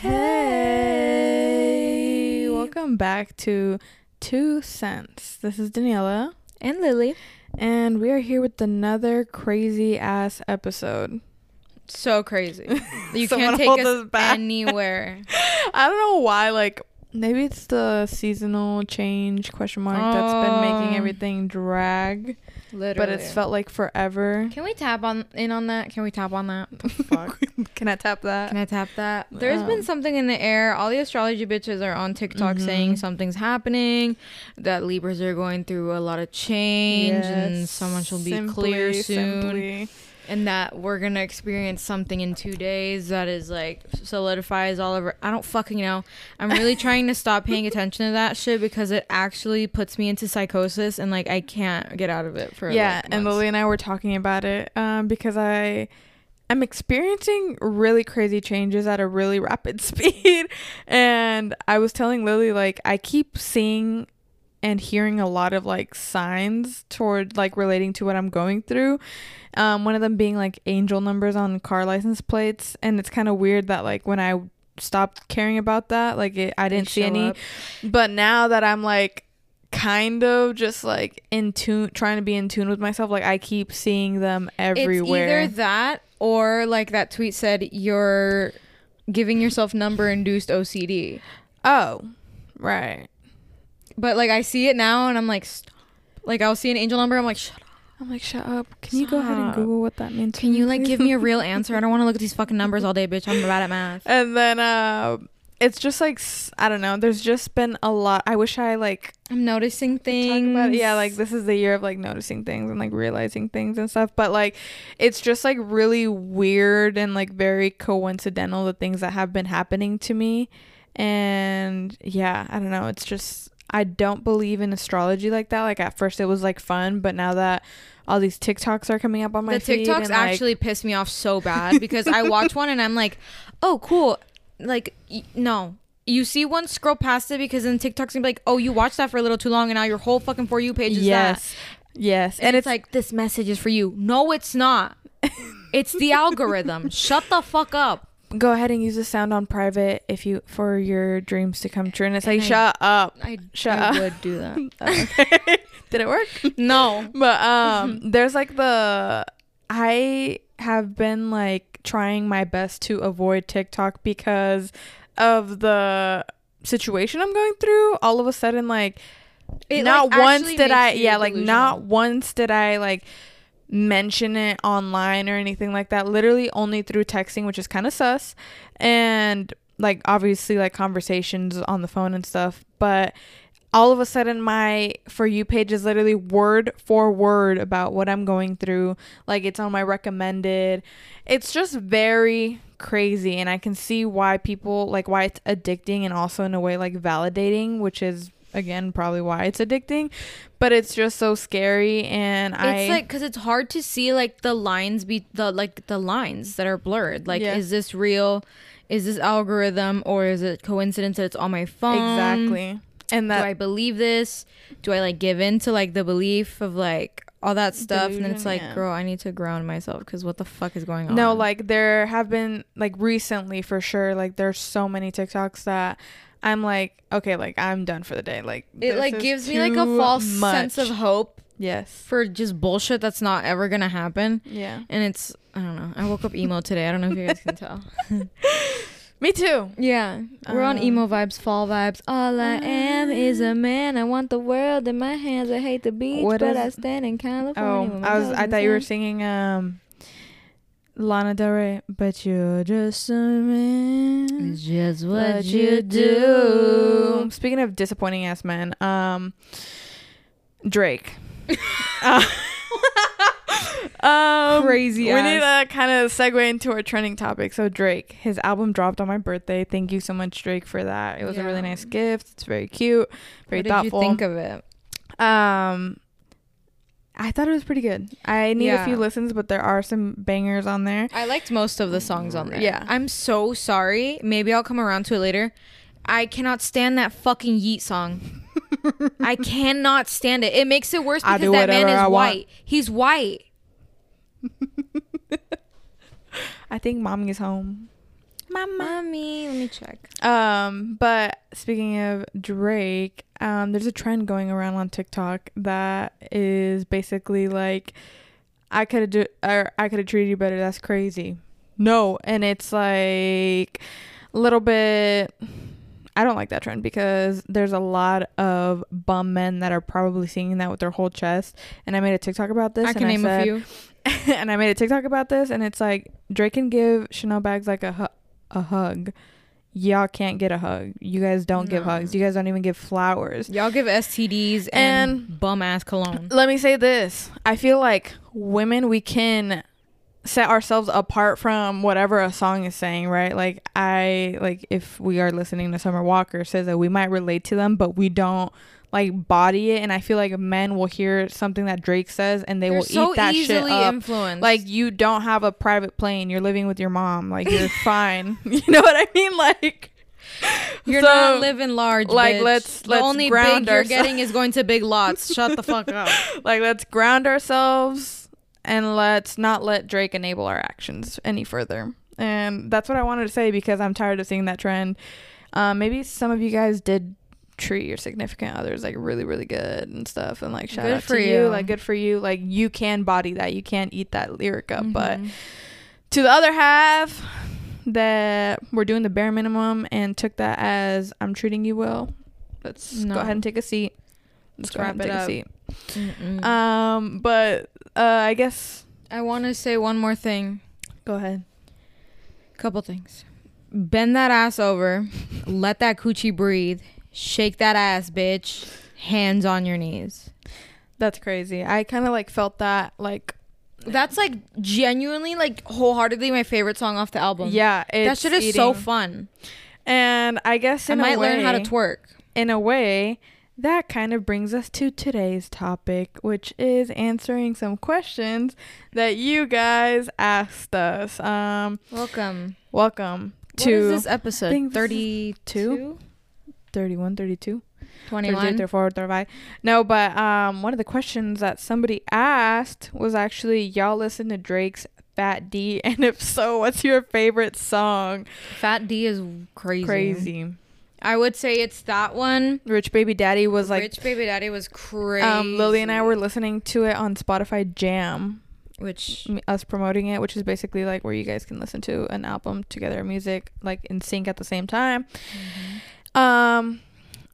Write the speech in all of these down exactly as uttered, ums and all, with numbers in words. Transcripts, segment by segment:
Hey. Hey, welcome back to Two Cents. This is Daniela and Lily, and we are here with another crazy ass episode. So crazy, you can't take us back. Anywhere. I don't know why. Like maybe it's the seasonal change question mark oh. that's been making everything drag. Literally, but it's felt like forever. Can we tap on in on that? Can we tap on that? Fuck. Can I tap that? Can I tap that? Yeah. There's been something in the air. All the astrology bitches are on TikTok mm-hmm. saying something's happening, that Libras are going through a lot of change, yes. and someone shall be simply, clear soon. Simply. And that we're going to experience something in two days that is like solidifies all over. I don't fucking know. I'm really trying to stop paying attention to that shit because it actually puts me into psychosis and like I can't get out of it for yeah. Like, and Lily and I were talking about it um, because I am experiencing really crazy changes at a really rapid speed. And I was telling Lily, like, I keep seeing and hearing a lot of like signs toward like relating to what I'm going through, um one of them being like angel numbers on car license plates. And it's kind of weird that like when I stopped caring about that, like it, I didn't see any up. But now that I'm like kind of just like in tune, trying to be in tune with myself, like I keep seeing them everywhere. It's either that or like that tweet said you're giving yourself number induced O C D. Oh right. But like I see it now and I'm like, stop. Like I'll see an angel number, I'm like, shut up. I'm like, shut up. Can stop. You go ahead and Google what that means? Can you like give me a real answer? I don't want to look at these fucking numbers all day, bitch. I'm bad at math. And then uh, it's just like, I don't know. There's just been a lot. I wish I like. I'm noticing things. About yeah, like this is the year of like noticing things and like realizing things and stuff. But like it's just like really weird and like very coincidental, the things that have been happening to me. And yeah, I don't know. It's just. I don't believe in astrology like that. Like at first it was like fun, but now that all these TikToks are coming up on my feed, the TikToks and, like, actually piss me off so bad because I watch one and I'm like, oh cool, like y- no. You see one, scroll past it because then TikTok's gonna be like, oh, you watched that for a little too long and now your whole fucking For You page is yes. that. Yes. And, and it's, it's like, this message is for you. No, it's not. It's the algorithm. Shut the fuck up. Go ahead and use the sound on private if you for your dreams to come true. And it's like, and shut I, up. I, shut I up. Would do that. Okay. Did it work? No. But um, there's like the I have been like trying my best to avoid TikTok because of the situation I'm going through. All of a sudden, like it, not like, once did I yeah delusional. Like not once did I like. mention it online or anything like that, literally only through texting, which is kind of sus, and like obviously like conversations on the phone and stuff. But all of a sudden my For You page is literally word for word about what I'm going through. Like it's on my recommended. It's just very crazy, and I can see why people like why it's addicting and also in a way like validating, which is again probably why it's addicting. But it's just so scary. And it's I it's like because it's hard to see like the lines be the like the lines that are blurred, like yeah. is this real, is this algorithm, or is it coincidence that it's on my phone? Exactly. And that do I believe this, do I like give in to like the belief of like all that stuff? Dude, and it's like, yeah. girl, I need to ground myself because what the fuck is going on? No, like there have been like recently for sure, like there's so many TikToks that I'm like, okay, like I'm done for the day. Like it like gives me like a false much. sense of hope. Yes. For just bullshit that's not ever gonna happen. Yeah. And it's I don't know. I woke up emo today. I don't know if you guys can tell. Me too. Yeah. Um, We're on emo vibes, fall vibes. All I am is a man. I want the world in my hands. I hate the beach, but is, I stand in California. Oh, I was I thought you were singing um Lana Del Rey, but you're just a man. It's just what, what you do. Speaking of disappointing ass men, um, Drake. uh, um, Crazy we ass. We need to kind of segue into our trending topic. So Drake, his album dropped on my birthday. Thank you so much, Drake, for that. It was yeah. a really nice gift. It's very cute, very what thoughtful. What did you think of it? Um... I thought it was pretty good. I need yeah. a few listens, but there are some bangers on there. I liked most of the songs on there. Yeah. I'm so sorry. Maybe I'll come around to it later. I cannot stand that fucking Yeet song. I cannot stand it. It makes it worse because that man is I white. Want. He's white. I think mommy's home. my mommy. Let me check. Um, but speaking of Drake, um, there's a trend going around on TikTok that is basically like, I could have do, or I could have treated you better. That's crazy. No, and it's like a little bit. I don't like that trend because there's a lot of bum men that are probably singing that with their whole chest. And I made a TikTok about this. I can name a few. And I made a TikTok about this, and it's like, Drake can give Chanel bags like a hu- a hug. Y'all can't get a hug. You guys don't no. give hugs. You guys don't even give flowers. Y'all give S T Ds and, and bum ass cologne. Let me say this. I feel like women, we can set ourselves apart from whatever a song is saying, right? Like, I like if we are listening to Summer Walker, says that we might relate to them, but we don't like body it. And I feel like men will hear something that Drake says and they They're will so eat that shit up. Influenced. Like, you don't have a private plane, you're living with your mom, like, you're fine. You know what I mean? Like, you're so, not living large, like, bitch. let's let's the only ground big ourselves. You're getting is going to Big Lots. Shut the fuck up. Like, let's ground ourselves and let's not let Drake enable our actions any further. And that's what I wanted to say because I'm tired of seeing that trend. Um maybe some of you guys did treat your significant others like really really good and stuff, and like, shout good out for to you. you like good for you like you can body that, you can't eat that lyric up. Mm-hmm. But to the other half that we're doing the bare minimum and took that as I'm treating you well, let's no. go ahead and take a seat. Let's, let's go wrap ahead and take it up. A seat. Mm-mm. um but uh I guess I want to say one more thing. Go ahead. Couple things. Bend that ass over. Let that coochie breathe. Shake that ass, bitch. Hands on your knees. That's crazy. I kind of like felt that, like, that's like genuinely, like, wholeheartedly my favorite song off the album. Yeah, it's that shit is eating. So fun. And I guess in I might a way, learn how to twerk. In a way, that kind of brings us to today's topic, which is answering some questions that you guys asked us. Um, welcome, welcome what to is this episode thirty-two. thirty-one, thirty-two, twenty-one, thirty-four, thirty-five. No, but um, one of the questions that somebody asked was actually, y'all listen to Drake's Fat D? And if so, what's your favorite song? Fat D is crazy. Crazy. I would say it's that one. Rich Baby Daddy was like... Rich Baby Daddy was crazy. Um, Lily and I were listening to it on Spotify Jam. Which... Us promoting it, which is basically like where you guys can listen to an album together, music, like in sync at the same time. Mm-hmm. Um,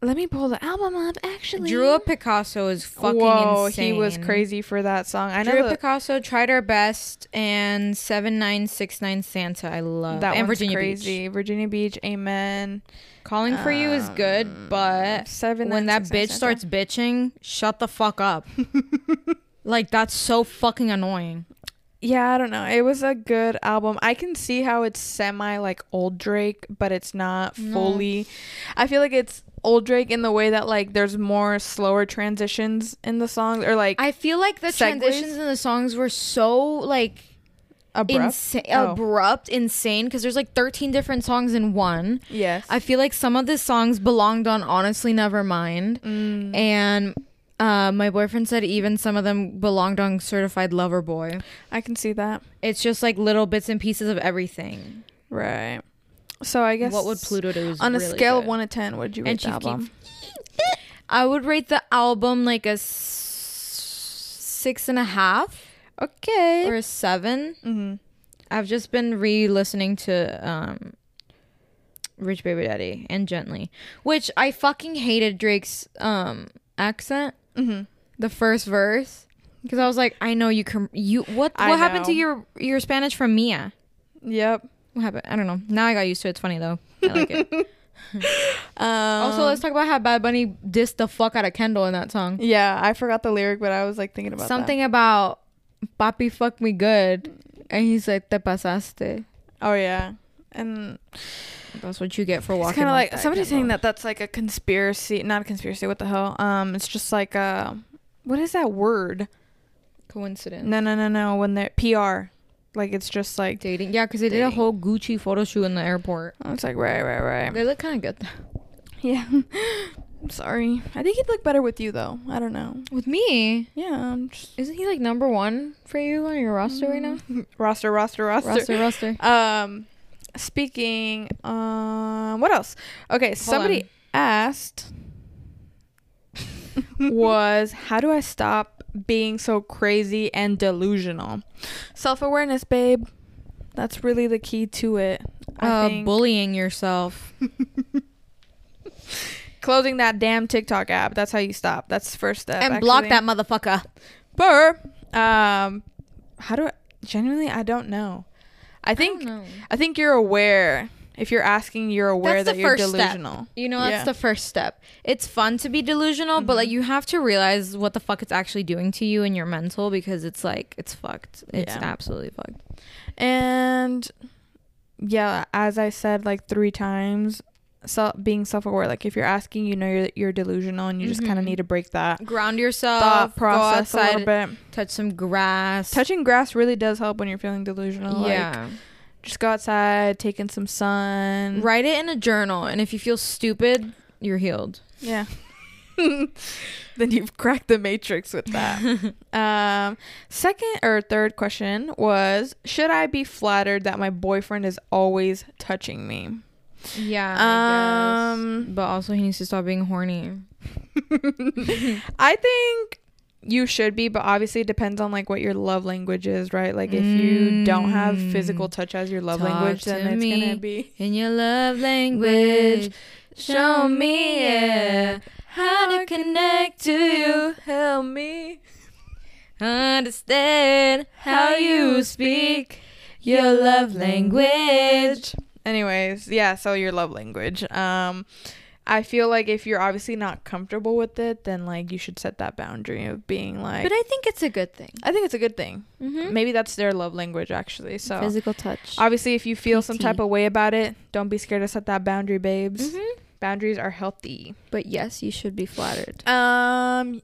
let me pull the album up. Actually, Drew Picasso is fucking Whoa, insane. He was crazy for that song. I know Drew the, Picasso tried our best and seven nine six nine Santa. I love that. And Virginia crazy. Beach. Virginia Beach. Amen. Calling for um, you is good, but seven when that bitch Santa. Starts bitching, shut the fuck up. Like, that's so fucking annoying. Yeah, I don't know. It was a good album. I can see how it's semi like old Drake, but it's not fully. No. I feel like it's old Drake in the way that like there's more slower transitions in the songs, or like I feel like the segues. Transitions in the songs were so like abrupt, insa- oh. abrupt, insane. Because there's like thirteen different songs in one. Yes, I feel like some of the songs belonged on Honestly, Nevermind, mm. and. Uh, my boyfriend said even some of them belonged on Certified Lover Boy. I can see that. It's just like little bits and pieces of everything. Right. So I guess... What would Pluto do? On really a scale good. of one to ten, what would you rate and the album? Keeps- I would rate the album like a s- six and a half. Okay. Or a seven. Mm-hmm. I've just been re-listening to... Um, Rich Baby Daddy and Gently, which I fucking hated Drake's... Um, accent. Mm-hmm. The first verse, because I was like, I know you can. You what? I what know. happened to your your Spanish from Mia? Yep. What happened? I don't know. Now I got used to it. It's funny though. I like it. um, also, let's talk about how Bad Bunny dissed the fuck out of Kendall in that song. Yeah, I forgot the lyric, but I was like thinking about something that. about "Papi fuck me good," and he's like, "Te pasaste." Oh yeah, and. That's what you get for walking. It's kind of like, like somebody's saying that that's like a conspiracy, not a conspiracy. What the hell? Um, it's just like a, what is that word? Coincidence. No, no, no, no. When they're P R, like it's just like dating. Yeah, because they dating. did a whole Gucci photo shoot in the airport. Oh, it's like right, right, right. They look kind of good though. Yeah. I'm sorry. I think he'd look better with you though. I don't know. With me? Yeah. I'm just... Isn't he like number one for you on your roster mm. right now? roster, roster, roster, roster, roster. Um. Speaking, um, what else? Okay, Hold somebody on. asked was, how do I stop being so crazy and delusional? Self-awareness, babe. That's really the key to it. I uh, think. Bullying yourself. Closing that damn TikTok app. That's how you stop. That's the first step. And actually. block that motherfucker. Burr. Um, how do I... Genuinely, I don't know. I think I, don't know. I think you're aware. If you're asking, you're aware that's that you're delusional. Step. You know, that's yeah. the first step. It's fun to be delusional, mm-hmm. but like you have to realize what the fuck it's actually doing to you and your mental, because it's like it's fucked. It's yeah. absolutely fucked. And yeah, as I said like three times, so being self-aware, like if you're asking, you know you're you're delusional, and you just mm-hmm. kind of need to break that, ground yourself, thought process go outside, a little bit, touch some grass. Touching grass really does help when you're feeling delusional. Yeah, like, just go outside, take in some sun, write it in a journal, and if you feel stupid, you're healed. Yeah. Then you've cracked the matrix with that. um second or third question was, should I be flattered that my boyfriend is always touching me? Yeah, um, but also he needs to stop being horny. I think you should be, but obviously it depends on like what your love language is, right? Like if mm. you don't have physical touch as your love talk language, then it's gonna be in your love language. Show me yeah, how to connect to you. Help me understand how you speak your love language. Anyways, yeah, so your love language. Um, I feel like if you're obviously not comfortable with it, then like you should set that boundary of being like. But I think it's a good thing. I think it's a good thing. Mm-hmm. Maybe that's their love language, actually. So physical touch. Obviously, if you feel P T. some type of way about it, don't be scared to set that boundary, babes. Mm-hmm. Boundaries are healthy. But yes, you should be flattered. Um,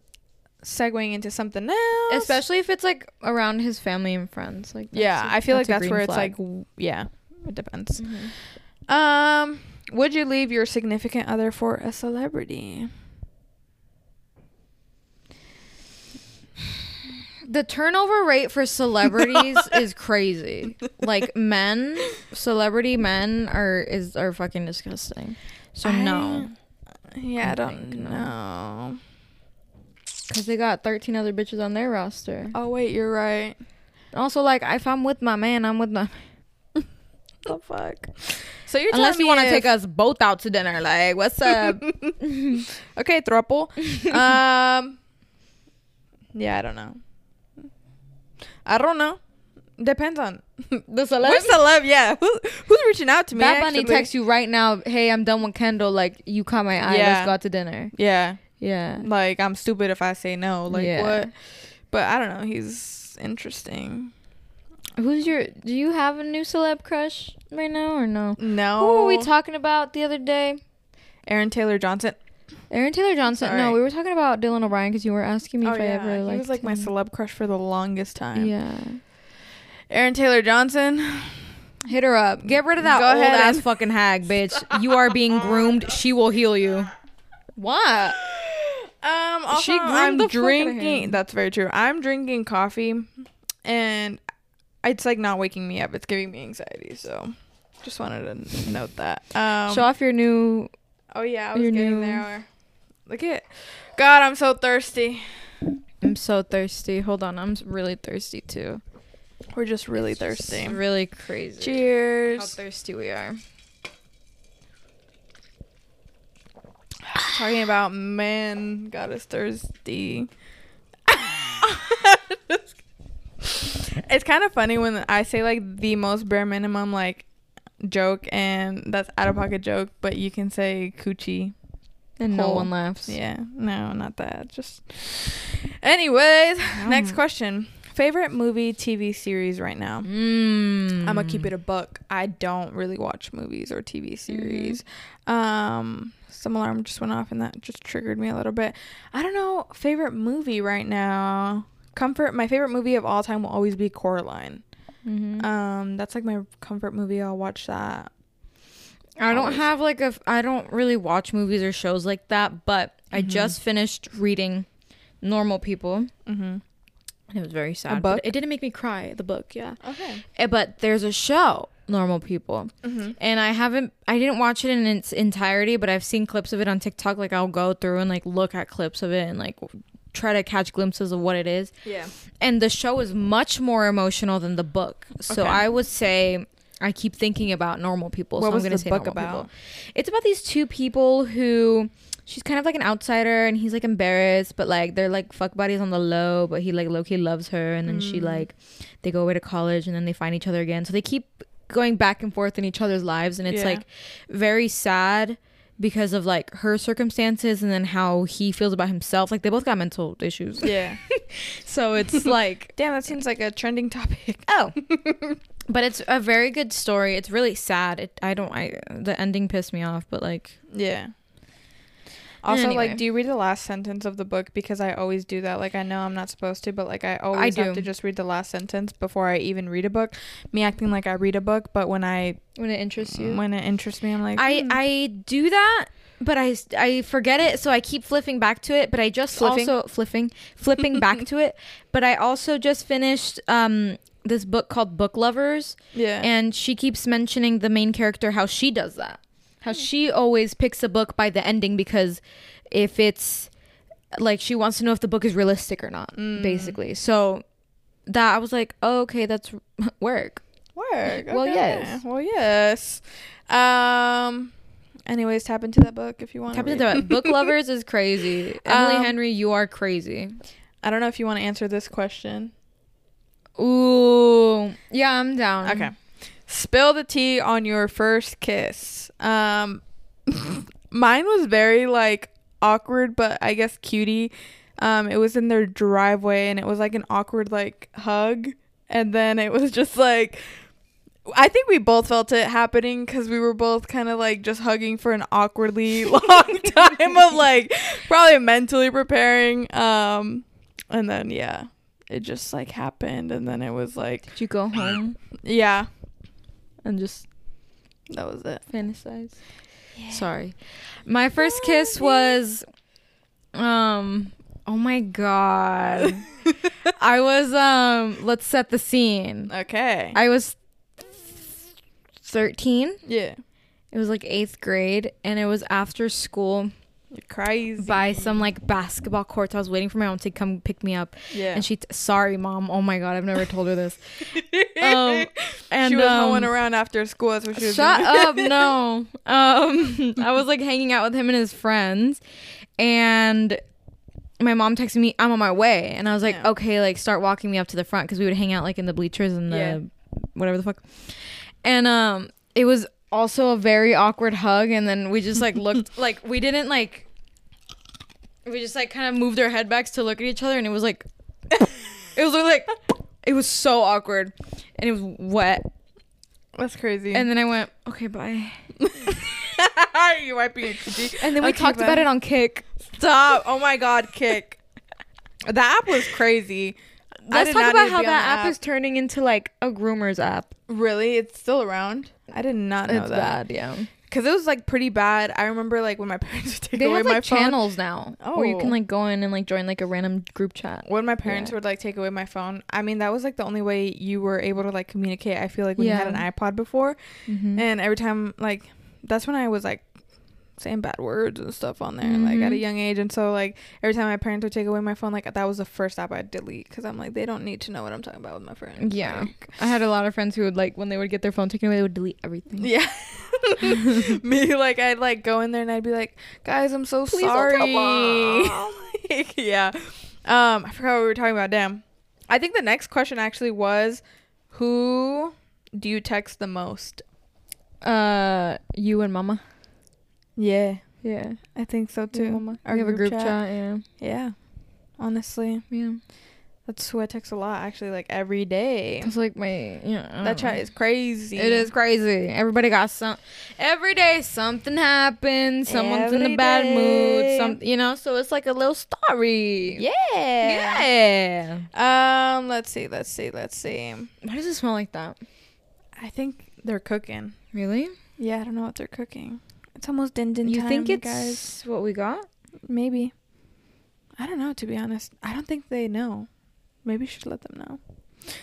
segueing into something else, especially if it's like around his family and friends. Like that's yeah, a, I feel that's like that's where flag. It's like yeah. It depends. Mm-hmm. Um, would you leave your significant other for a celebrity? The turnover rate for celebrities is crazy. Like men, celebrity men are is are fucking disgusting. So I, no. Yeah, I, I don't think, know. Because they got thirteen other bitches on their roster. Oh wait, you're right. Also, like if I'm with my man, I'm with my. The fuck. So you're telling unless me you want to take us both out to dinner, like what's up? Okay, throuple. um yeah, I don't know. I don't know. Depends on the celeb. Where's celeb? Yeah, Who, who's reaching out to me? Bad Bunny texts you right now. Hey, I'm done with Kendall. Like you caught my eye. Yeah. Let's go out to dinner. Yeah, yeah. Like I'm stupid if I say no. Like yeah. what? But I don't know. He's interesting. Who's your do you have a new celeb crush right now or no? No. Who were we talking about the other day? Aaron Taylor Johnson. Aaron Taylor Johnson. Sorry. No, we were talking about Dylan O'Brien because you were asking me oh, if yeah. I ever liked him. He was like my celeb crush for the longest time. Yeah. Aaron Taylor Johnson. Hit her up. Get rid of that Go old ahead ass and- fucking hag, bitch. You are being groomed. She will heal you. What? Um also, she groomed I'm the drinking. That's very true. I'm drinking coffee and it's like not waking me up. It's giving me anxiety. So just wanted to note that. Um, Show off your new. Oh, yeah. I was getting new... there. Look at. God, I'm so thirsty. I'm so thirsty. Hold on. I'm really thirsty, too. We're just really it's thirsty. Just really crazy. Cheers. How thirsty we are. Talking about man got us thirsty. It's kind of funny when I say like the most bare minimum like joke, and that's out of pocket joke, but you can say coochie and hole. No one laughs. Yeah, no, not that. Just anyways, no. Next question. Favorite movie, T V series right now? Mm. I'm gonna keep it a buck. I don't really watch movies or T V series. Mm. Um, some alarm just went off and that just triggered me a little bit. I don't know. Favorite movie right now. Comfort my favorite movie of all time will always be Coraline. Mm-hmm. Um that's like my comfort movie. I'll watch that. I don't always. have like a I don't really watch movies or shows like that, but mm-hmm. I just finished reading Normal People. Mm-hmm. And it was very sad. A book? It didn't make me cry, the book. Yeah. Okay. But there's a show Normal People. Mm-hmm. And I haven't, I didn't watch it in its entirety, but I've seen clips of it on TikTok. Like, I'll go through and like look at clips of it and like try to catch glimpses of what it is. Yeah. And the show is much more emotional than the book. So okay. I would say I keep thinking about Normal People. What so was I'm going to say book about? People. It's about these two people who, she's kind of like an outsider and he's like embarrassed, but like they're like fuck buddies on the low, but he like low-key loves her. And then mm. she like, they go away to college and then they find each other again. So they keep going back and forth in each other's lives. And it's yeah. like very sad because of like her circumstances and then how he feels about himself. Like they both got mental issues. Yeah. So it's like, damn, that seems like a trending topic. Oh. But it's a very good story. It's really sad. It, I don't, I, the ending pissed me off, but like, yeah. Also, anyway. Like, do you read the last sentence of the book? Because I always do that. Like, I know I'm not supposed to, but, like, I always I have to just read the last sentence before I even read a book. Me acting like I read a book, but when I... When it interests you? When it interests me, I'm like... I, hmm. I do that, but I, I forget it, so I keep flipping back to it, but I just flipping. also... Flipping. Flipping back to it. But I also just finished... um. this book called Book Lovers. Yeah. And she keeps mentioning the main character, how she does that. How she always picks a book by the ending because if it's like she wants to know if the book is realistic or not, mm. basically. So that I was like, oh, okay, that's work. Work. Okay. Well, yes. Well, yes. Um. Anyways, tap into that book if you want. Tap into that book. Book Lovers is crazy. Emily um, Henry, you are crazy. I don't know if you want to answer this question. Ooh, yeah, I'm down. Okay. Spill the tea on your first kiss. Um, mine was very like awkward, but I guess cutie. Um, it was in their driveway, and it was like an awkward like hug, and then it was just like I think we both felt it happening because we were both kind of like just hugging for an awkwardly long time of like probably mentally preparing. Um, and then yeah. It just like happened, and then it was like, did you go home? Yeah, and just that was it. Fantasize. Yeah. Sorry, my first oh, kiss yeah. was, um, oh my god, I was um. Let's set the scene. Okay, I was thirteen. Yeah, it was like eighth grade, and it was after school. You're crazy. By some like basketball courts. I was waiting for my mom to come pick me up. Yeah. And she t- sorry mom. Oh my god, I've never told her this. um, and she was um, hoeing around after school. That's what she was shut doing. Up no um I was like hanging out with him and his friends, and my mom texted me, I'm on my way, and I was like yeah. okay, like start walking me up to the front, because we would hang out like in the bleachers and the yeah. whatever the fuck. And um it was also a very awkward hug, and then we just like looked like we didn't like we just like kind of moved our head backs to look at each other, and it was like it was like it was so awkward, and it was wet. That's crazy. And then I went, okay, bye. You might be crazy. And then we okay, talked bye. About it on Kick. Stop. Oh my god, Kick. The app was crazy. Let's talk about how that app, app is turning into like a groomer's app. Really? It's still around? I did not know it's that. It's bad, yeah. Because it was like pretty bad. I remember like when my parents would take they away have, my like, phone. They have channels now oh. where you can like go in and like join like a random group chat. When my parents yeah. would like take away my phone, I mean, that was like the only way you were able to like communicate. I feel like when yeah. you had an iPod before. Mm-hmm. And every time like that's when I was like saying bad words and stuff on there mm-hmm. like at a young age, and so like every time my parents would take away my phone, like that was the first app I'd delete, because I'm like, they don't need to know what I'm talking about with my friends. Yeah, like, I had a lot of friends who would like when they would get their phone taken away, they would delete everything. Yeah. Me, like I'd like go in there and I'd be like, guys, I'm so please sorry. Like, yeah. um I forgot what we were talking about. Damn. I think the next question actually was, who do you text the most? Uh you and mama. Yeah, yeah, I think so too. Or we have a group chat. chat yeah yeah honestly, yeah, that's who I text a lot actually, like every day. It's like my yeah that chat is crazy. It is crazy. Everybody got some every day, something happens, someone's every in a bad day. mood, some, you know, so it's like a little story. Yeah yeah um let's see let's see let's see why does it smell like that? I think they're cooking. Really? Yeah, I don't know what they're cooking. It's almost din din time. You think it's guys. What we got? Maybe. I don't know, to be honest. I don't think they know. Maybe you should let them know.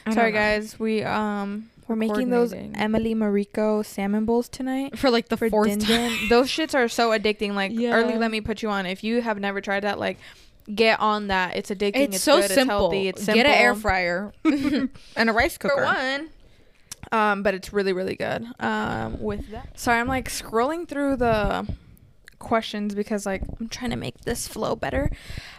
I Sorry, guys. We um We're making those Emily Mariko salmon bowls tonight. For like the for fourth din time. Din. Those shits are so addicting. Like, yeah. Early Let Me Put You On. If you have never tried that, like, get on that. It's addicting. It's, it's so good. Simple. It's healthy. It's simple. Get an air fryer and a rice cooker. For one. Um, but it's really, really good. Um, with that. Sorry, I'm like scrolling through the questions because like I'm trying to make this flow better.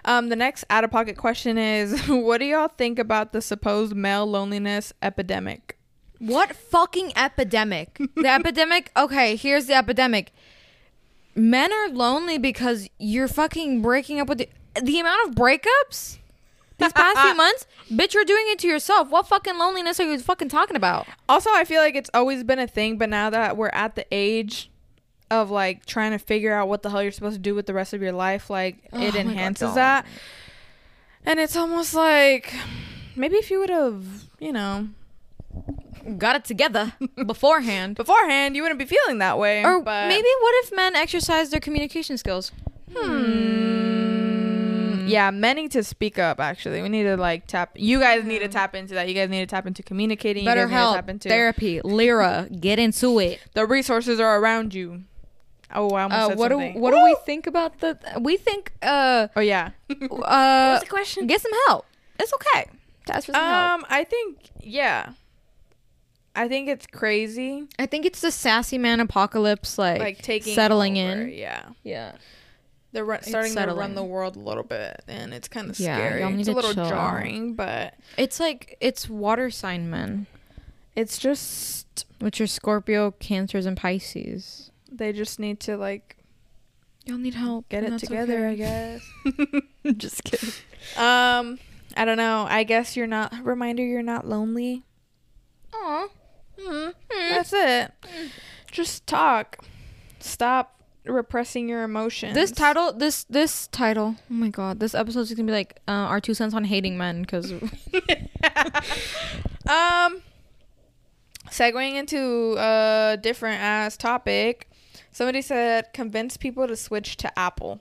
Um, the next out-of-pocket question is, what do y'all think about the supposed male loneliness epidemic? What fucking epidemic? The epidemic? Okay, here's the epidemic. Men are lonely because you're fucking breaking up with... The, the amount of breakups these past few months? Bitch, you're doing it to yourself. What fucking loneliness are you fucking talking about? Also, I feel like it's always been a thing, but now that we're at the age of, like, trying to figure out what the hell you're supposed to do with the rest of your life, like, oh, it enhances God, that. And it's almost like... Maybe if you would have, you know... got it together beforehand beforehand you wouldn't be feeling that way. Or but maybe what if men exercise their communication skills? hmm yeah men need to speak up. Actually, we need to like tap you guys need to tap into that. You guys need to tap into communicating. Better you guys help need to tap into therapy. Lyra, get into it. The resources are around you. Oh, I almost uh, said what something. Do, what Woo! Do we think about the th- we think uh oh yeah uh what's the question? Get some help. It's okay to ask for some um help. I think yeah I think it's crazy. I think it's the sassy man apocalypse, like, like taking settling over. In. Yeah, yeah. They're run, starting to run the world a little bit, and it's kind of yeah, scary. Y'all need it's to a little chill. Jarring, but it's like it's water sign men. It's just which are Scorpio, Cancers, and Pisces. They just need to like. Y'all need help. Get it together, okay. I guess. Just kidding. Um, I don't know. I guess you're not. Reminder: you're not lonely. Aw. Mm-hmm. That's it. Just talk. Stop repressing your emotions. This title, this this title. Oh my god, this episode's just gonna be like uh, our two cents on hating men because. um, segueing into a different ass topic. Somebody said, convince people to switch to Apple.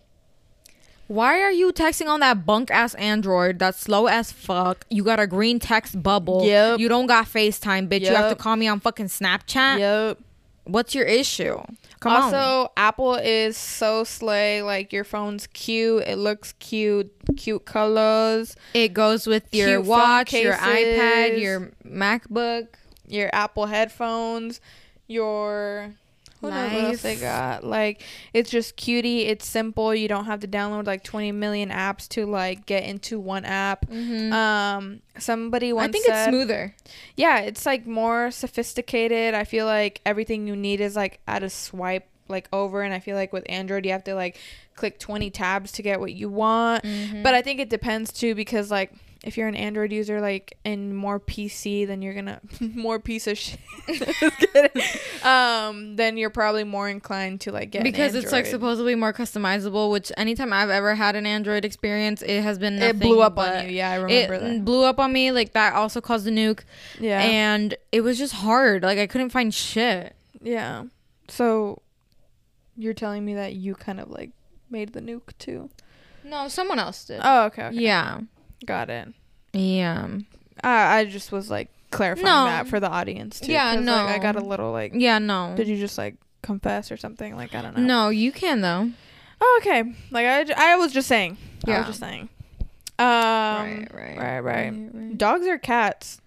Why are you texting on that bunk ass Android that's slow as fuck? You got a green text bubble. Yep. You don't got FaceTime, bitch. Yep. You have to call me on fucking Snapchat. Yep. What's your issue? Come also, on. Also, Apple is so slay. Like, your phone's cute. It looks cute. Cute colors. It goes with your watch, your iPad, your MacBook, your Apple headphones, your... What else they got? Like, it's just cutie. It's simple. You don't have to download like twenty million apps to like get into one app. Mm-hmm. Um, somebody once I think said, it's smoother. Yeah, it's like more sophisticated. I feel like everything you need is like at a swipe like over, and I feel like with Android you have to like click twenty tabs to get what you want. Mm-hmm. But I think it depends too, because like if you're an Android user, like, and more P C, then you're gonna more piece of shit. um, then you're probably more inclined to like get because an it's like supposedly more customizable. Which anytime I've ever had an Android experience, it has been nothing. It blew up on you. Yeah, I remember it that. It blew up on me. Like that also caused the nuke. Yeah, and it was just hard. Like I couldn't find shit. Yeah. So, you're telling me that you kind of like made the nuke too? No, someone else did. Oh, okay. okay. Yeah. Got it. Yeah. I, I just was like clarifying no. that for the audience too. Yeah, no. Like, I got a little like. Yeah, no. Did you just like confess or something? Like, I don't know. No, you can though. Oh, okay. Like I, I was just saying. Yeah. I was just saying. Um, right, right, right, right. right, right. Dogs or cats?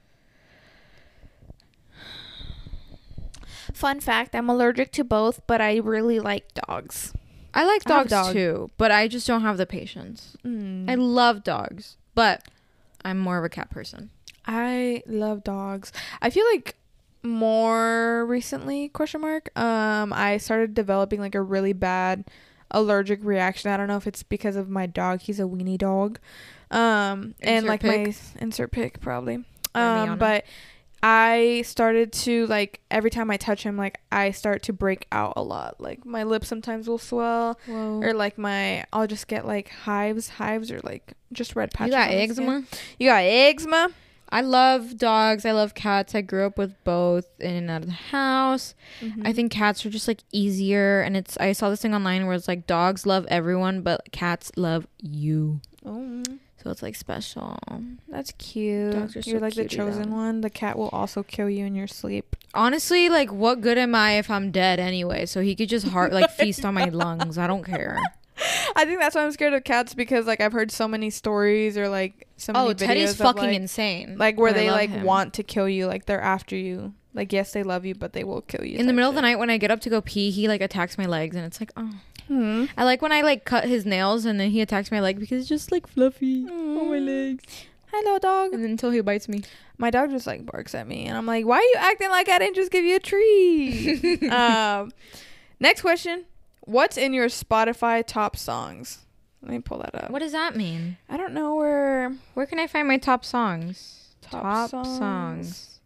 Fun fact: I'm allergic to both, but I really like dogs. I like dogs I dog. too, but I just don't have the patience. Mm. I love dogs. But I'm more of a cat person. I love dogs. I feel like more recently, question mark, um, I started developing like a really bad allergic reaction. I don't know if it's because of my dog. He's a weenie dog. Um, insert and like pick. my insert pick probably. Um, but I started to like every time I touch him, like I start to break out a lot. Like my lips sometimes will swell. Whoa. Or like my I'll just get like hives. Hives are like just red patches. You got eczema? Skin. You got eczema? I love dogs. I love cats. I grew up with both in and out of the house. Mm-hmm. I think cats are just like easier. And it's I saw this thing online where it's like dogs love everyone, but cats love you. Oh. So it's like special. That's cute. Dogs are so You're like the chosen though. one. The cat will also kill you in your sleep. Honestly, like, what good am I if I'm dead anyway? So he could just heart like feast on my lungs. I don't care. I think that's why I'm scared of cats, because like I've heard so many stories or like so many oh, videos. Oh, Teddy's of, fucking like, insane. Like where they like him. want to kill you, like they're after you. Like yes, they love you, but they will kill you. In the middle of the night when I get up to go pee, he like attacks my legs, and it's like oh. Mm-hmm. I like when I like cut his nails and then he attacks my leg because it's just like fluffy. Mm. Oh my legs. Hello, dog. And then until he bites me. My dog just like barks at me, and I'm like, why are you acting like I didn't just give you a treat? um, next question. What's in your Spotify top songs? Let me pull that up. What does that mean? I don't know where. Where can I find my top songs? Top, top songs. songs.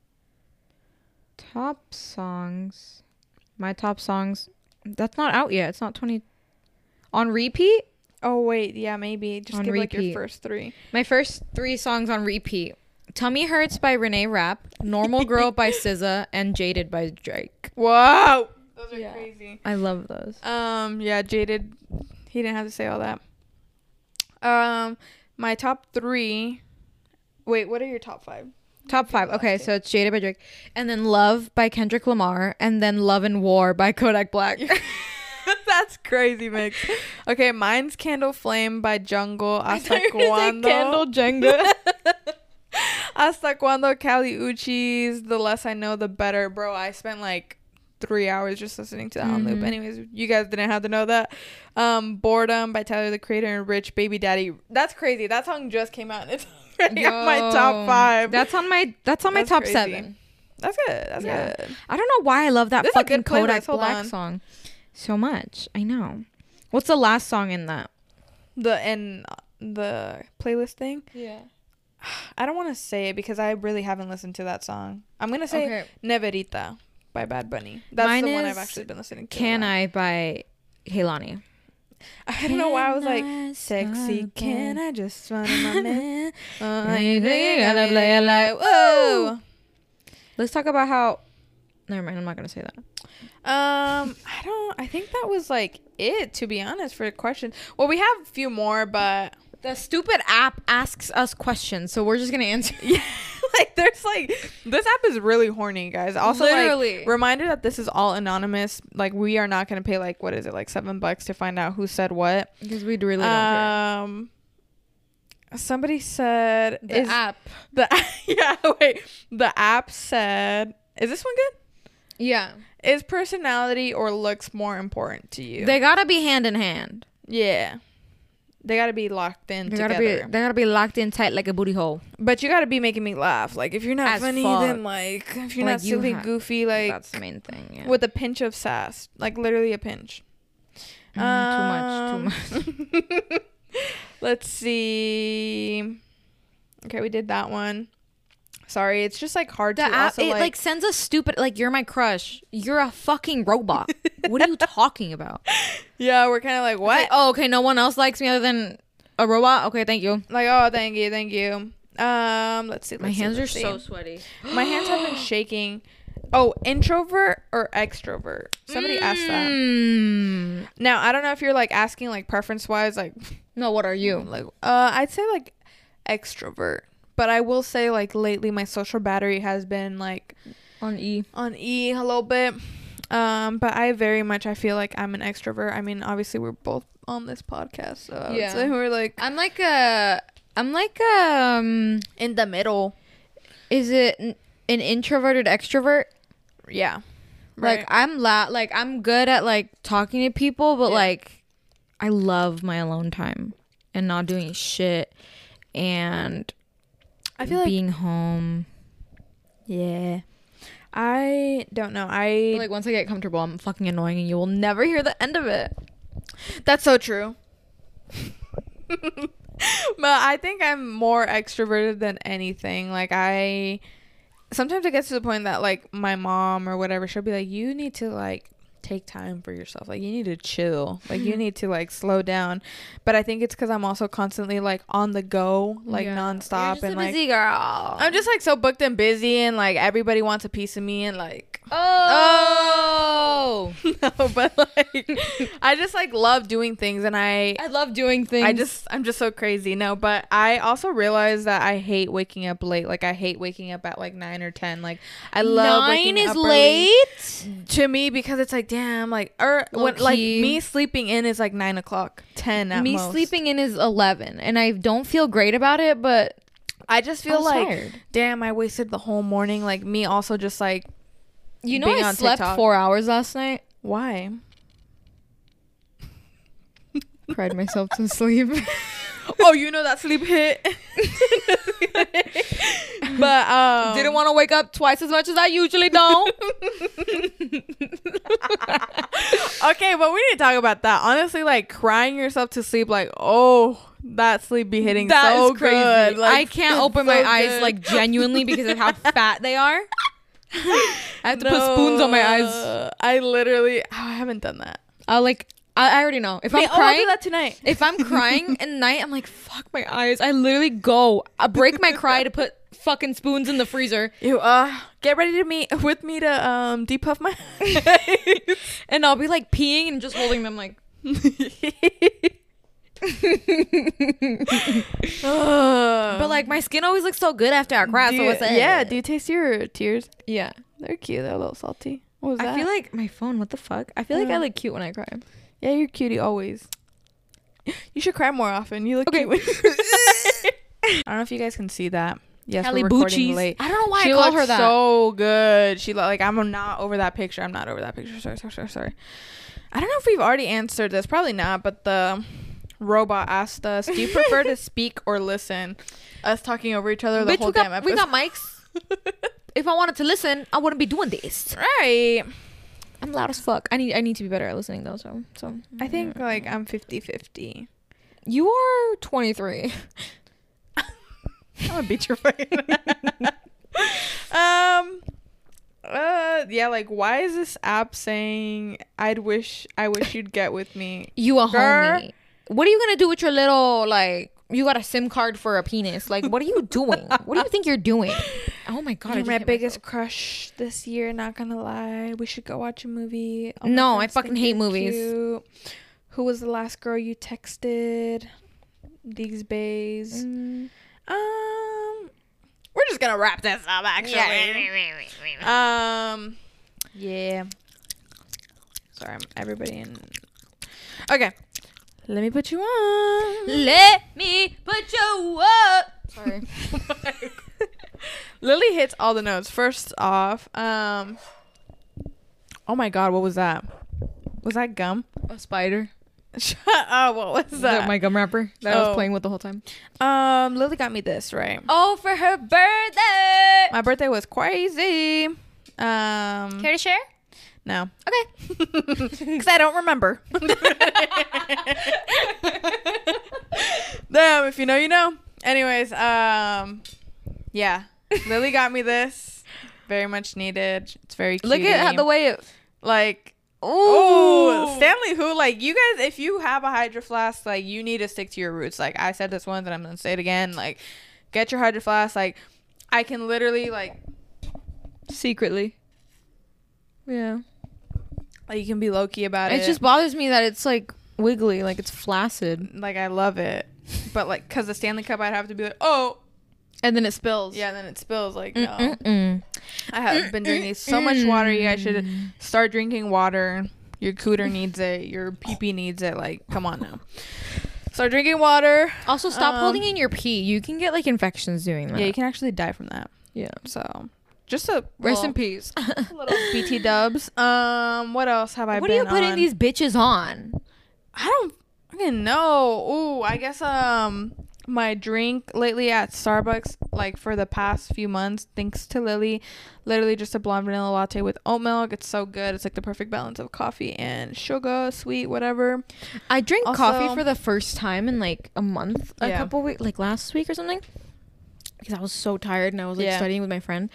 Top songs. My top songs. That's not out yet. It's not twenty. On repeat? Oh, wait. Yeah, maybe. Just on give repeat. like your first three. My first three songs on repeat. Tummy Hurts by Renee Rapp. Normal Girl by S Z A. And Jaded by Drake. Whoa. Those are yeah. crazy. I love those. Um, yeah, Jaded. He didn't have to say all that. Um, my top three. Wait, what are your top five? Top five. Okay, so it's Jaded by Drake. And then Love by Kendrick Lamar. And then Love and War by Kodak Black. That's crazy, mix. Okay, mine's Candle Flame by Jungle. Hasta Cuando. Candle Jenga. Hasta Cuando, Kali Uchis. The Less I Know, The Better. Bro, I spent like three hours just listening to that mm-hmm. on loop. Anyways, you guys didn't have to know that. Um, Boredom by Tyler the Creator and Rich Baby Daddy. That's crazy. That song just came out and it's already Yo, on my top five. That's on my that's on that's my top crazy. seven. That's good. That's yeah. good. I don't know why I love that this fucking Kodak Black on. song so much. I know. What's the last song in that? The in the playlist thing? Yeah. I don't want to say it because I really haven't listened to that song. I'm gonna say okay. Neverita by Bad Bunny. That's Mine the one I've actually been listening to. Can I by Heilani. I don't know why I was like I sexy. Can I just smile on my man? Oh, you think I gotta play it like whoa. Let's talk about how. Never mind. I'm not gonna say that. Um, I don't. I think that was like it. To be honest, for questions. Well, we have a few more, but the stupid app asks us questions, so we're just gonna answer. Yeah. Like there's like this app is really horny, guys. Also, literally like, reminder that this is all anonymous. Like we are not gonna pay like what is it like seven bucks to find out who said what because we really don't um, care. Somebody said the is, app. The yeah wait the app said is this one good? Yeah, is personality or looks more important to you? They gotta be hand in hand. Yeah. They gotta be locked in they together. Gotta be, they gotta be locked in tight like a booty hole. But you gotta be making me laugh. Like if you're not As funny, fuck. then like if you're like not you silly, have, goofy, like that's the main thing. Yeah. With a pinch of sass, like literally a pinch. Mm, um, too much, too much. Let's see. Okay, we did that one. Sorry, it's just like hard the to app, also, it like, like sends a stupid like you're my crush. You're a fucking robot. What are you talking about? Yeah, we're kind of like what? Like, oh, okay, no one else likes me other than a robot. Okay, thank you. Like oh, thank you, thank you. Um, let's see. Let's my hands see, are see. so sweaty. My hands have been shaking. Oh, introvert or extrovert? Somebody mm. asked that. Now I don't know if you're like asking like preference wise, like no, what are you? Like uh, I'd say like extrovert. But I will say, like, lately my social battery has been, like... On E. On E a little bit. Um, but I very much, I feel like I'm an extrovert. I mean, obviously, we're both on this podcast. So I yeah. would say we're, like... I'm, like, a... I'm, like, um... in the middle. Is it an introverted extrovert? Yeah. Right. Like, I'm la- like I'm good at, like, talking to people. But, yeah. like, I love my alone time. And not doing shit. And... I feel like being home. Yeah. I don't know. I like once I get comfortable, I'm fucking annoying and you will never hear the end of it. That's so true. But I think I'm more extroverted than anything. Like I sometimes it gets to the point that like my mom or whatever, she'll be like, you need to like take time for yourself, like you need to chill, like you need to like slow down. But I think it's because I'm also constantly like on the go, like yeah. nonstop. You're just and a like busy girl. I'm just like so booked and busy and like everybody wants a piece of me and like Oh, oh. No, but like I just like love doing things, and I I love doing things. I just I'm just so crazy. No, but I also realize that I hate waking up late. Like I hate waking up at like nine or ten. Like I love nine waking is up late to me because it's like damn, like or when, like me sleeping in is like nine o'clock, ten at me most. Sleeping in is eleven, and I don't feel great about it, but I just feel I'm like tired. Damn, I wasted the whole morning. Like me also just like. You know, I slept TikTok. four hours last night. Why? Cried myself to sleep. Oh, you know that sleep hit. But um, didn't want to wake up twice as much as I usually don't. Okay, but we didn't talk about that. Honestly, like crying yourself to sleep, like oh. That sleep be hitting that so is crazy. Good. Like, I can't open so my good. eyes like genuinely because of how fat they are. I have to no, put spoons on my eyes. I literally, oh, I haven't done that. I like, I, I already know. If Wait, I'm crying, oh, I'll do that tonight. If I'm crying at night, I'm like, fuck my eyes. I literally go, I break my cry to put fucking spoons in the freezer. You uh, get ready to meet with me to um depuff my eyes, and I'll be like peeing and just holding them like. But like my skin always looks so good after I cry. You, so what's that? Yeah, do you taste your tears? Yeah, they're cute. They're a little salty. What was that? I feel like my phone. What the fuck? I feel yeah. like I look cute when I cry. Yeah, you're cutie always. You should cry more often. You look okay. cute. When I don't know if you guys can see that. Yes, Kelly we're recording Bucci's. Late. I don't know why she I call her that. So good. She lo- like I'm not over that picture. I'm not over that picture. Sorry, sorry, sorry, sorry. I don't know if we've already answered this. Probably not. But the. Robot asked us, do you prefer to speak or listen? Us talking over each other the Bitch, whole we got, damn episode. We got mics. If I wanted to listen, I wouldn't be doing this. Right. I'm loud as fuck. I need I need to be better at listening though, so so I think like I'm fifty fifty. You are twenty-three. I'm gonna beat your fucking Um Uh yeah, like why is this app saying I'd wish I wish you'd get with me? You a Girl. Homie. What are you gonna do with your little, like, you got a SIM card for a penis? Like, what are you doing? What do you think you're doing? Oh my God. You're my biggest myself. Crush this year, not gonna lie. We should go watch a movie. Oh, no, I fucking hate movies. Cute. Who was the last girl you texted? These bays. Mm. Um, we're just gonna wrap this up, actually. Yeah. Um, yeah. Sorry, I'm everybody in. Okay. Let me put you on. Let me put you up. Sorry. Lily hits all the notes. First off, um, oh my God, what was that? Was that gum? A spider. Shut up. What was that? that my gum wrapper that oh. I was playing with the whole time. Um, Lily got me this, right? Oh, for her birthday. My birthday was crazy. Um, Care to share? No. Okay. Because I don't remember. Damn, if you know, you know. Anyways, um, yeah. Lily got me this. Very much needed. It's very cute. Look at how the way it, like, oh, Stanley who, like, you guys, if you have a Hydro Flask, like, you need to stick to your roots. Like, I said this once and I'm going to say it again. Like, get your Hydro Flask. Like, I can literally, like, secretly. Yeah. Like you can be low-key about it. It just bothers me that it's like wiggly, like it's flaccid. Like I love it, but like because the Stanley Cup, I'd have to be like, oh, and then it spills. Yeah, and then it spills. Like Mm-mm-mm. no, I have been drinking so much water. You guys should start drinking water. Your cooter needs it. Your pee pee needs it. Like come on now, start drinking water. Also, stop um, holding in your pee. You can get like infections doing that. Yeah, you can actually die from that. Yeah. So. Just a rest in peace. Little B T dubs. Um, what else have I? What been What are you putting on? These bitches on? I don't fucking know. Ooh, I guess um, my drink lately at Starbucks, like for the past few months, thanks to Lily, literally just a blonde vanilla latte with oat milk. It's so good. It's like the perfect balance of coffee and sugar, sweet, whatever. I drink also, coffee for the first time in like a month, a yeah. couple weeks, like last week or something. Because I was so tired and I was like yeah. studying with my friend.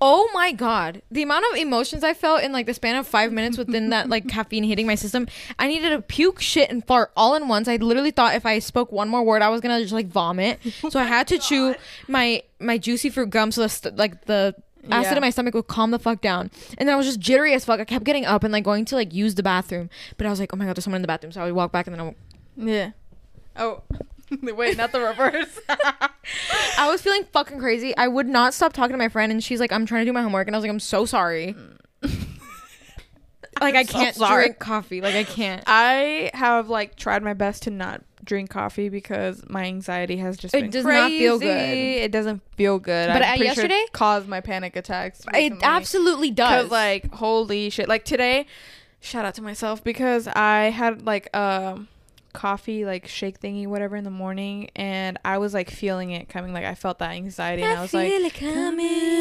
Oh my God, the amount of emotions I felt in like the span of five minutes within that like caffeine hitting my system. I needed to puke, shit, and fart all in once. I literally thought if I spoke one more word, I was gonna just like vomit. So I had to God. chew my my Juicy Fruit gum, so the st- like the yeah. acid in my stomach would calm the fuck down. And then I was just jittery as fuck. I kept getting up and like going to like use the bathroom, but I was like, oh my god, there's someone in the bathroom. So I would walk back and then I would... yeah oh wait, not the reverse. I was feeling fucking crazy. I would not stop talking to my friend, and she's like, I'm trying to do my homework, and I was like, I'm so sorry. Like, I'm I can't so drink coffee. Like, I can't. I have, like, tried my best to not drink coffee because my anxiety has just it been does crazy. Not feel good. It doesn't feel good. But I'm uh, yesterday sure it caused my panic attacks. Recently. It absolutely does. Because, like, holy shit. Like, today, shout out to myself because I had, like, a uh, coffee, like, shake thingy, whatever, in the morning. And I was, like, feeling it coming. Like, I felt that anxiety. I and I was like, it coming.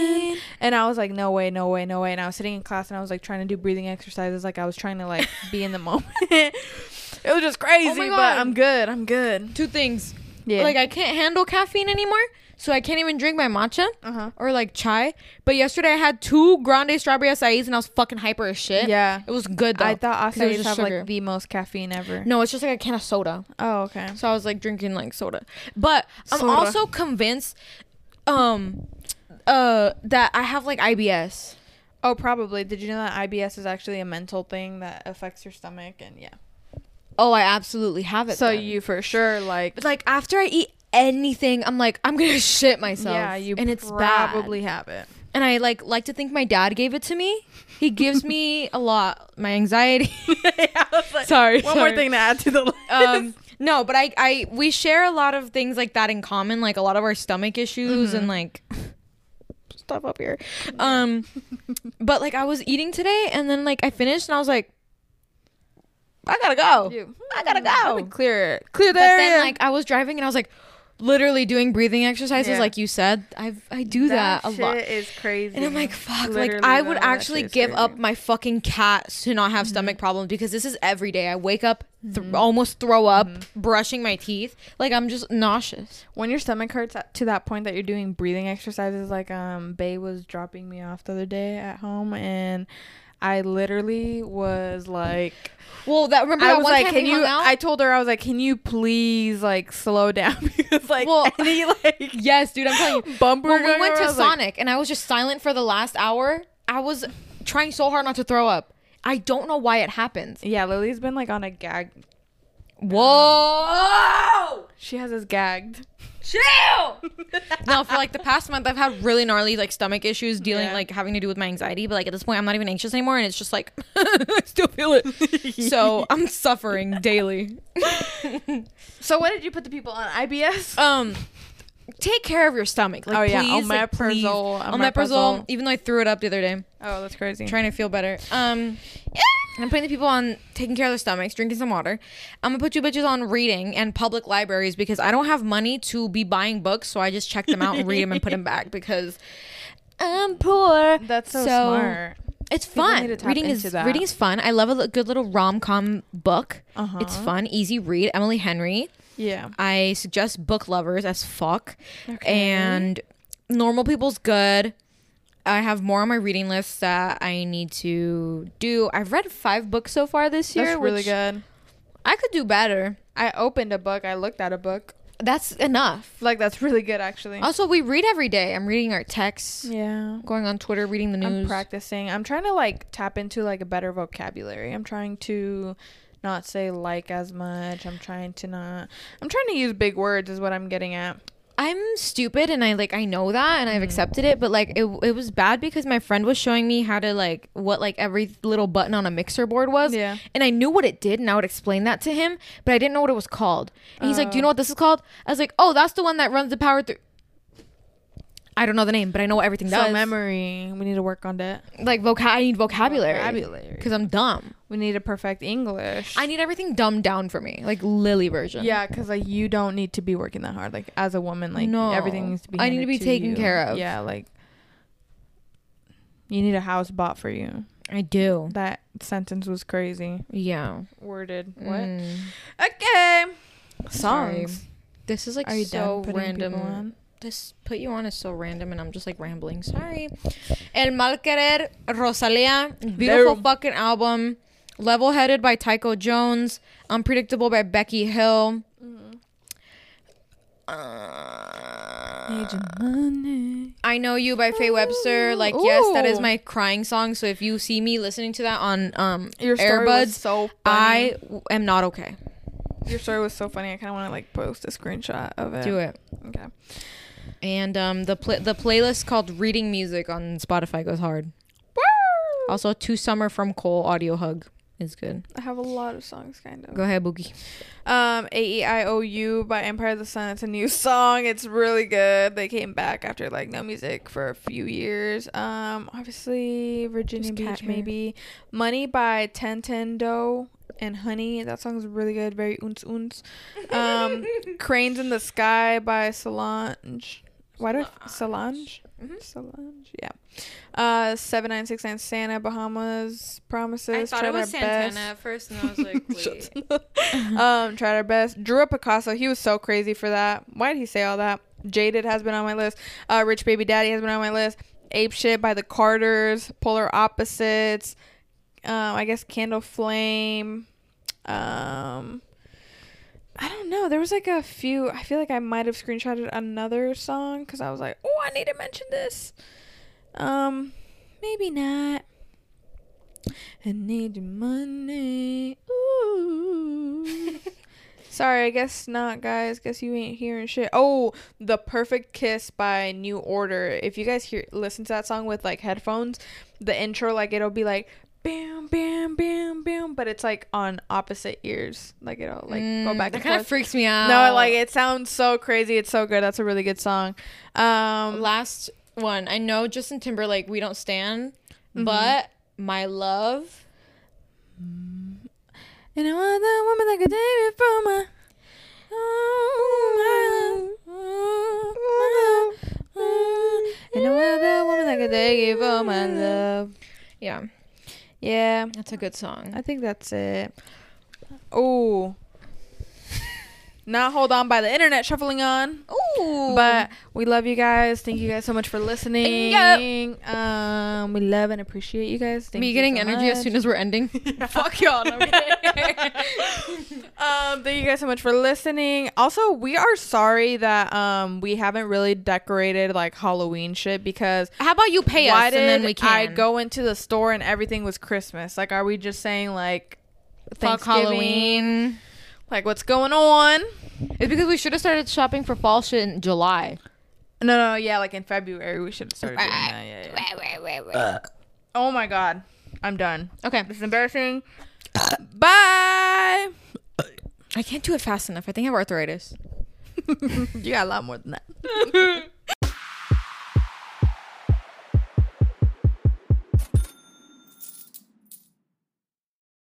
And I was like, no way, no way, no way. And I was sitting in class and I was like trying to do breathing exercises. Like, I was trying to like be in the moment. It was just crazy. Oh my God. But I'm good. I'm good. Two things. Yeah. Like, I can't handle caffeine anymore. So I can't even drink my matcha uh-huh. or like chai. But yesterday I had two grande strawberry acais and I was fucking hyper as shit. Yeah. It was good though. I thought acais have sugar. Like the most caffeine ever. No, it's just like a can of soda. Oh, okay. So I was like drinking like soda. But soda. I'm also convinced um, uh, that I have like I B S. Oh, probably. Did you know that I B S is actually a mental thing that affects your stomach? And yeah. Oh, I absolutely have it. So then. You for sure like. But, like after I eat anything I'm like I'm gonna shit myself. Yeah, you and it's probably bad. Have it. And I like like to think my dad gave it to me. He gives me a lot. My anxiety. Yeah, like, sorry. One sorry. More thing to add to the list. Um, no, but I I we share a lot of things like that in common. Like a lot of our stomach issues mm-hmm. and like stuff up here. Um, but like I was eating today and then like I finished and I was like. I gotta go. You. I gotta go. Clear it. Clear the area. But then like I was driving and I was like. Literally doing breathing exercises yeah. like you said. I've, I do that, that a shit lot. That is crazy. And I'm like, fuck. Literally, like I would actually give crazy. Up my fucking cat to not have mm-hmm. stomach problems because this is every day. I wake up, th- mm-hmm. almost throw up, mm-hmm. brushing my teeth. Like I'm just nauseous. When your stomach hurts to that point that you're doing breathing exercises, like um, Bae was dropping me off the other day at home and I literally was like, well, that remember that I was one like, time can you? Out? I told her I was like, can you please like slow down because like well, any like yes, dude, I'm telling you, bumper. When we went to Sonic like, and I was just silent for the last hour. I was trying so hard not to throw up. I don't know why it happens. Yeah, Lily's been like on a gag. Whoa! She has us gagged. Chill. No, for like the past month, I've had really gnarly like stomach issues dealing yeah. like having to do with my anxiety. But like at this point, I'm not even anxious anymore, and it's just like I still feel it. So I'm suffering daily. So what did you put the people on I B S? Um, take care of your stomach. Like, oh yeah, please, omeprazole. Like, omeprazole. Even though I threw it up the other day. Oh, that's crazy. I'm trying to feel better. Um. Yeah. I'm putting the people on taking care of their stomachs, drinking some water. I'm going to put you bitches on reading and public libraries because I don't have money to be buying books. So I just check them out and read them and put them back because I'm poor. That's so, so smart. It's fun. Reading is, reading is fun. I love a good little rom-com book. Uh-huh. It's fun. Easy read. Emily Henry. Yeah. I suggest Book Lovers as fuck. Okay. And Normal People's good. I have more on my reading list that I need to do. I've read five books so far this year. That's really good. I could do better. I opened a book. I looked at a book. That's enough. Like, that's really good, actually. Also, we read every day. I'm reading our texts. Yeah. Going on Twitter, reading the news. I'm practicing. I'm trying to, like, tap into, like, a better vocabulary. I'm trying to not say like as much. I'm trying to not... I'm trying to use big words is what I'm getting at. I'm stupid and I like I know that and I've accepted it, but like it it was bad because my friend was showing me how to like what like every little button on a mixer board was. Yeah. And I knew what it did and I would explain that to him, but I didn't know what it was called. And he's uh, like, do you know what this is called? I was like, oh, that's the one that runs the power through. I don't know the name, but I know what everything does. So memory. We need to work on that. Like voca- I need vocabulary. Vocabulary. Because I'm dumb. We need to perfect English. I need everything dumbed down for me. Like Lily version. Yeah, because like you don't need to be working that hard. Like as a woman, like no. everything needs to be I need to be to taken you. Care of. Yeah, like you need a house bought for you. I do. That sentence was crazy. Yeah. Worded. Mm. What? Okay. Songs. Sorry. This is like Are you so random. This put you on is so random and I'm just like rambling. Sorry. El Mal Querer, Rosalía. Beautiful Damn. Fucking album. Level Headed by Tycho Jones. Unpredictable by Becky Hill. Mm-hmm. Uh, Need your money. I Know You by Faye Webster. Like, ooh, yes, that is my crying song. So if you see me listening to that on um your story AirBuds, was so funny. I am not okay. Your story was so funny. I kind of want to like post a screenshot of it. Do it. Okay. And um the pl- the playlist called Reading Music on Spotify goes hard. Woo! Also, Two Summer from Cole Audio Hug is good. I have a lot of songs, kind of. Go ahead, Boogie. Um, A E I O U by Empire of the Sun. It's a new song. It's really good. They came back after like no music for a few years. Um, obviously Virginia Just Beach, maybe. Money by Tentendo and Honey. That song's really good. Very uns uns. Um, Cranes in the Sky by Solange. Why do I f- Solange? Mm-hmm. Solange, yeah. Uh, seven nine six nine Santa, Bahamas, Promises. I thought tried it was Santana at first, and I was like, wait. um, tried our best. Drew Picasso, he was so crazy for that. Why did he say all that? Jaded has been on my list. Uh, Rich Baby Daddy has been on my list. Ape Shit by the Carters, Polar Opposites. Um, I guess Candle Flame. Um. I don't know. There was like a few. I feel like I might have screenshotted another song because I was like, "Oh, I need to mention this." Um, maybe not. I need money. Ooh. Sorry, I guess not, guys. Guess you ain't hearing shit. Oh, The Perfect Kiss by New Order. If you guys hear listen to that song with like headphones, the intro like it'll be like. Bam, bam, bam, bam, but it's like on opposite ears, like it'll like mm, go back. That kind of freaks me out. No, like it sounds so crazy. It's so good. That's a really good song. Um, last one. I know Justin Timberlake. We Don't Stand, mm-hmm. but My Love. Mm. And I want that woman that could take me from my. Oh, my love, oh, my love, oh. And I want that woman that could take me from my love. Yeah. Yeah, that's a good song. I think that's it. Oh, Not Hold On by The Internet Shuffling On. Ooh, but we love you guys. Thank you guys so much for listening. Yep. Um, we love and appreciate you guys. Thank Me you getting so energy much. As soon as we're ending. Yeah. Fuck y'all. No, um, thank you guys so much for listening. Also, we are sorry that um we haven't really decorated like Halloween shit because how about you pay us and then we can? I go into the store and everything was Christmas. Like, are we just saying like fuck Halloween? Like, what's going on? It's because we should have started shopping for fall shit in July. No, no, yeah, like in February we should have started doing that. Yeah, yeah. Wait, wait, wait, wait. Oh my God. I'm done. Okay. This is embarrassing. Bye. I can't do it fast enough. I think I have arthritis. You got a lot more than that.